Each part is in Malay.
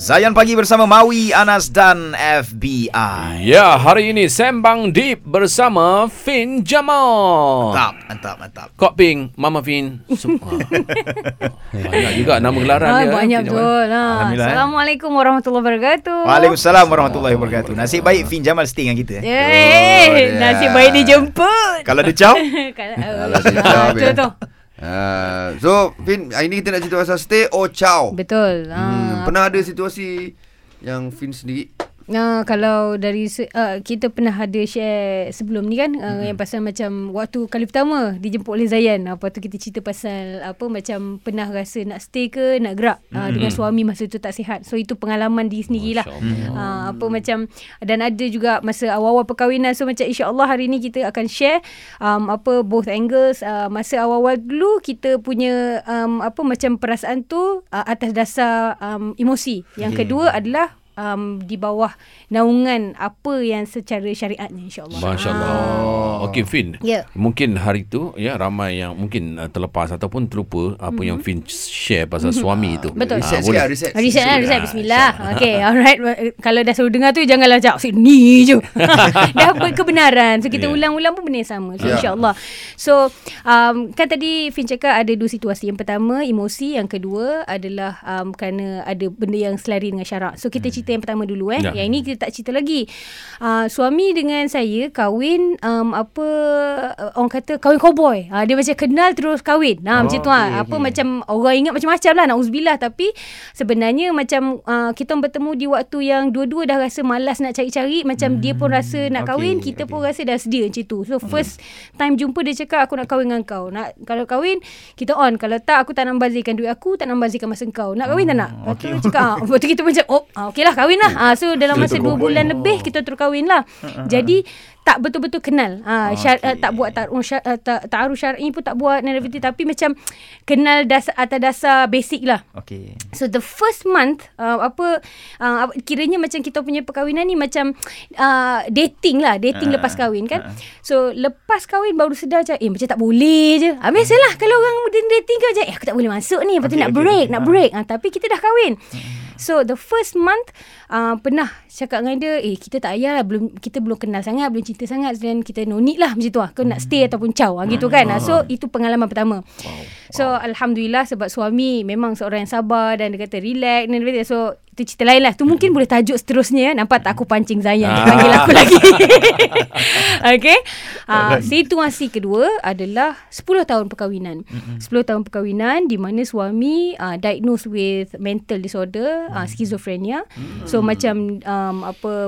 Zayan Pagi bersama Mawi, Anas dan FBI. Ya, hari ini Sembang Deep bersama Fynn Jamal. Mantap. Kok Ping, Mama Finn. Banyak juga nama gelaran dia. Banyak betul. Assalamualaikum warahmatullahi wabarakatuh. Waalaikumsalam warahmatullahi wabarakatuh. Nasib baik Fynn Jamal stay dengan kita. Nasib baik dijemput. Kalau dia ciao. Kalau so Fynn, hari ni kita nak cerita pasal stay or ciao. Betul. Pernah ada situasi yang Fynn sendiri? Kalau dari kita pernah ada share sebelum ni kan, yang pasal macam waktu kali pertama dijemput oleh Zayan. Lepas tu kita cerita pasal apa, macam pernah rasa nak stay ke nak gerak dengan suami masa tu tak sihat. So itu pengalaman diri sendirilah. Apa macam, dan ada juga masa awal-awal perkahwinan. So macam insya-Allah hari ni kita akan share apa both angles, masa awal-awal dulu kita punya apa macam perasaan tu atas dasar emosi. Yang kedua adalah di bawah naungan apa yang secara syariatnya, insyaAllah. MasyaAllah. Okey Fynn, mungkin hari tu ramai yang mungkin terlepas ataupun terlupa apa yang Fynn share pasal suami tu. Betul. Reset. Bismillah. Okey, alright. Kalau dah selalu dengar tu, janganlah cakap sini je. Dah kebenaran. So kita ulang-ulang pun benda sama. So insyaAllah. So kan tadi Fynn cakap ada dua situasi. Yang pertama emosi, yang kedua adalah kerana ada benda yang selari dengan syarak. So kita cerita yang pertama dulu yang ini kita tak cerita lagi. Suami dengan saya kahwin apa orang kata kahwin cowboy. Dia macam kenal terus kahwin. Macam tu apa macam orang ingat macam-macam lah, na'uzubillah, tapi sebenarnya macam kita bertemu di waktu yang dua-dua dah rasa malas nak cari-cari, macam dia pun rasa nak kahwin, kita pun rasa dah sedia macam tu. So first time jumpa dia cakap aku nak kahwin dengan kau. Nak kalau kahwin kita on, kalau tak aku tak nak bazirkan duit aku, tak nak bazirkan masa kau. Nak kahwin tak nak? Lepas tu cakap waktu kita macam okeylah kahwinlah. So dalam masa 2 bulan lebih kita terus kahwinlah. Jadi tak betul-betul kenal. Tak buat ta'aruf syar'i pun tak buat, tapi macam kenal atas dasar basic lah. Okay. So the first month kiranya macam kita punya perkahwinan ni macam dating lepas kahwin kan. So lepas kahwin baru sedar macam macam tak boleh je. Biasalah kalau orang dating kan macam aku tak boleh masuk ni, lepas tu nak break. Tapi kita dah kahwin. So the first month pernah cakap dengan dia, kita tak payahlah, kita belum kenal sangat, belum cinta sangat, dan kita no need lah macam tu lah. Kau nak stay ataupun ciao gitu kan. So itu pengalaman pertama. So alhamdulillah sebab suami memang seorang yang sabar dan dia kata relax dan dia kata, so itu cerita lain lah. Tu mungkin boleh tajuk seterusnya. Nampak tak aku pancing Zayan panggil aku lagi. Okay. Situasi kedua adalah 10 tahun perkahwinan. 10 tahun perkahwinan di mana suami diagnosed with mental disorder, schizophrenia. So macam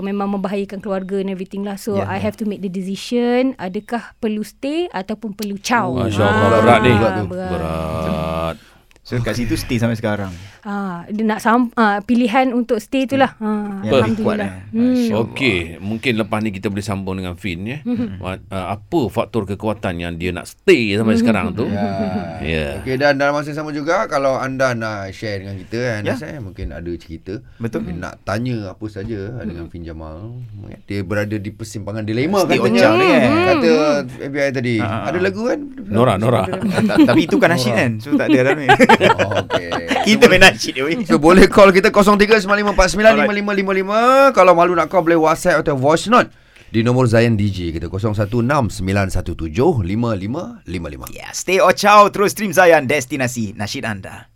memang membahayakan keluarga and everything lah. So I have to make the decision, adakah perlu stay ataupun perlu ciao. Masya-Allah, berat ni. Berat. So kat situ stay sampai sekarang. Dia nak pilihan untuk stay itulah. Alhamdulillah. Okey, mungkin lepas ni kita boleh sambung dengan Fynn ya. Apa faktor kekuatan yang dia nak stay sampai sekarang tu? Okey, dan dalam masa yang sama juga kalau anda nak share dengan kita kan, mungkin ada cerita. Betul. Mungkin nak tanya apa saja dengan Fynn Jamal. Dia berada di persimpangan dilema katanya. Kata FBI tadi. Ada lagu kan? Nora. Tapi itu kan asyik kan. So tak ada dalam ni. Kita main asyik dia. So boleh call kita 0395495555. Kalau malu nak call boleh WhatsApp atau voice note di nombor Zayan DJ kita 0169175555. Stay or ciao terus stream Zayan, destinasi nasyid anda.